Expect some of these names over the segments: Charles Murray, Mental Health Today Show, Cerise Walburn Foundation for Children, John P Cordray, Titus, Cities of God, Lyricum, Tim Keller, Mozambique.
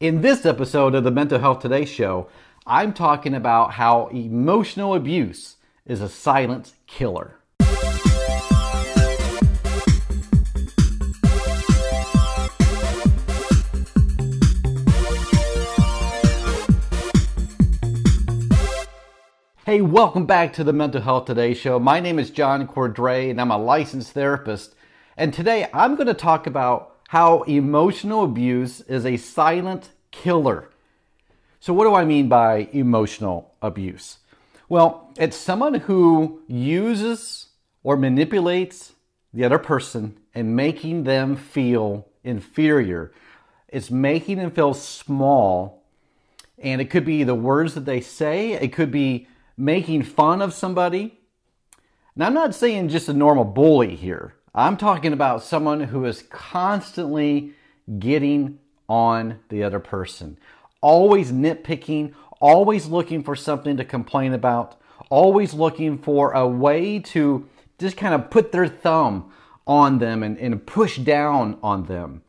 In this episode of the Mental Health Today Show, I'm talking about how emotional abuse is a silent killer. Hey, welcome back to the Mental Health Today Show. My name is John Cordray, and I'm a licensed therapist. And today I'm going to talk about how emotional abuse is a silent killer. So what do I mean by emotional abuse? Well, it's someone who uses or manipulates the other person and making them feel inferior. It's making them feel small. And it could be the words that they say. It could be making fun of somebody. And I'm not saying just a normal bully here. I'm talking about someone who is constantly getting on the other person. Always nitpicking, always looking for something to complain about, always looking for a way to just kind of put their thumb on them and push down on them.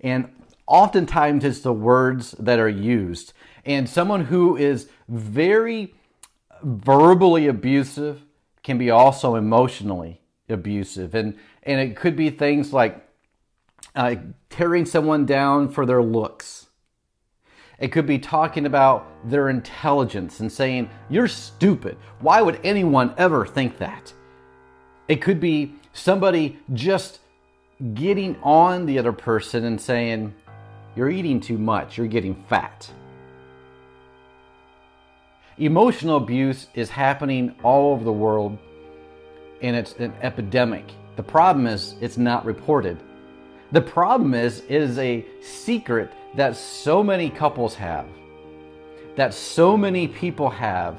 And oftentimes it's the words that are used. And someone who is very verbally abusive can be also emotionally abusive. And it could be things like tearing someone down for their looks. It could be talking about their intelligence and saying, "You're stupid. Why would anyone ever think that?" It could be somebody just getting on the other person and saying, "You're eating too much. You're getting fat." Emotional abuse is happening all over the world, and it's an epidemic. The problem is it's not reported. The problem is it is a secret that so many couples have, that so many people have.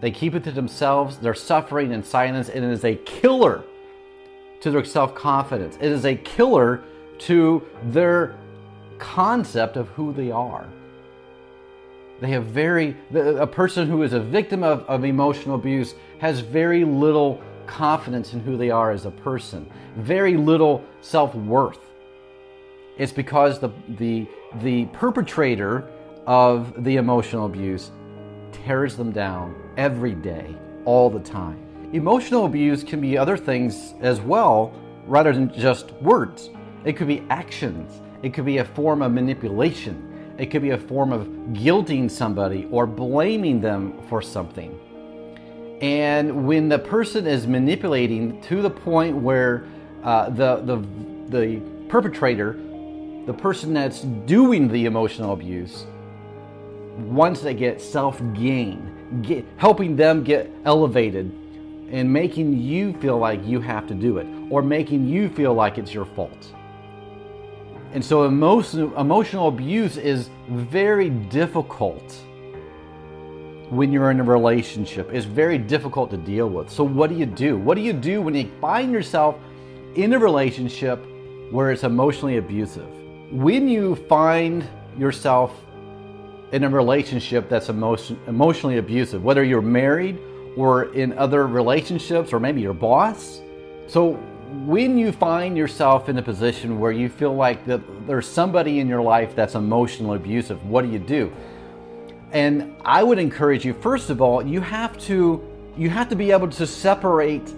They keep it to themselves, they're suffering in silence, and it is a killer to their self-confidence. It is a killer to their concept of who they are. They have a person who is a victim of emotional abuse has very little confidence in who they are as a person, very little self-worth. It's because the perpetrator of the emotional abuse tears them down every day, all the time. Emotional abuse can be other things as well, rather than just words. It could be actions. It could be a form of manipulation. It could be a form of guilting somebody or blaming them for something. And when the person is manipulating to the point where the perpetrator, the person that's doing the emotional abuse, once they get self-gain, helping them get elevated and making you feel like you have to do it or making you feel like it's your fault. And so emotional abuse is very difficult when you're in a relationship. It's very difficult to deal with. So what do you do? What do you do when you find yourself in a relationship where it's emotionally abusive? When you find yourself in a relationship that's emotionally abusive, whether you're married or in other relationships or maybe your boss. So when you find yourself in a position where you feel like that there's somebody in your life that's emotionally abusive, what do you do? And I would encourage you, first of all, you have to be able to separate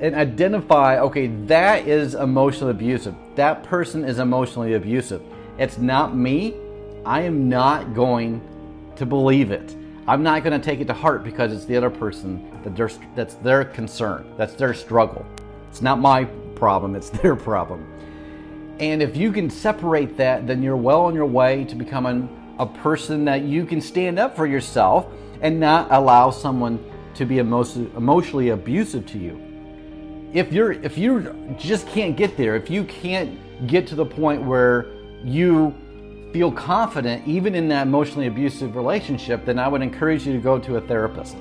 and identify, okay, that is emotionally abusive. That person is emotionally abusive. It's not me. I am not going to believe it. I'm not going to take it to heart because it's the other person that's their concern. That's their struggle. It's not my problem, it's their problem. And if you can separate that, then you're well on your way to becoming a person that you can stand up for yourself and not allow someone to be emotionally abusive to you. If you just can't get there, if you can't get to the point where you feel confident even in that emotionally abusive relationship, then I would encourage you to go to a therapist.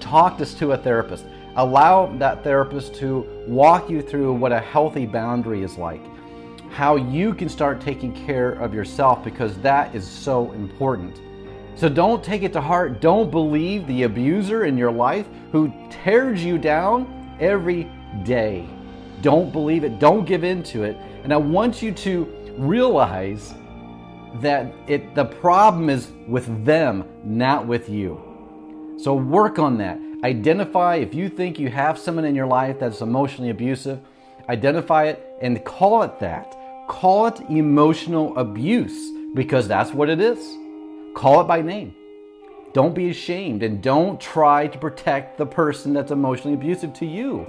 Talk this to a therapist. Allow that therapist to walk you through what a healthy boundary is like, how you can start taking care of yourself, because that is so important. So don't take it to heart. Don't believe the abuser in your life who tears you down every day. Don't believe it. Don't give in to it. And I want you to realize that the problem is with them, not with you. So work on that. Identify if you think you have someone in your life that's emotionally abusive, identify it and call it that. Call it emotional abuse, because that's what it is. Call it by name. Don't be ashamed, and don't try to protect the person that's emotionally abusive to you.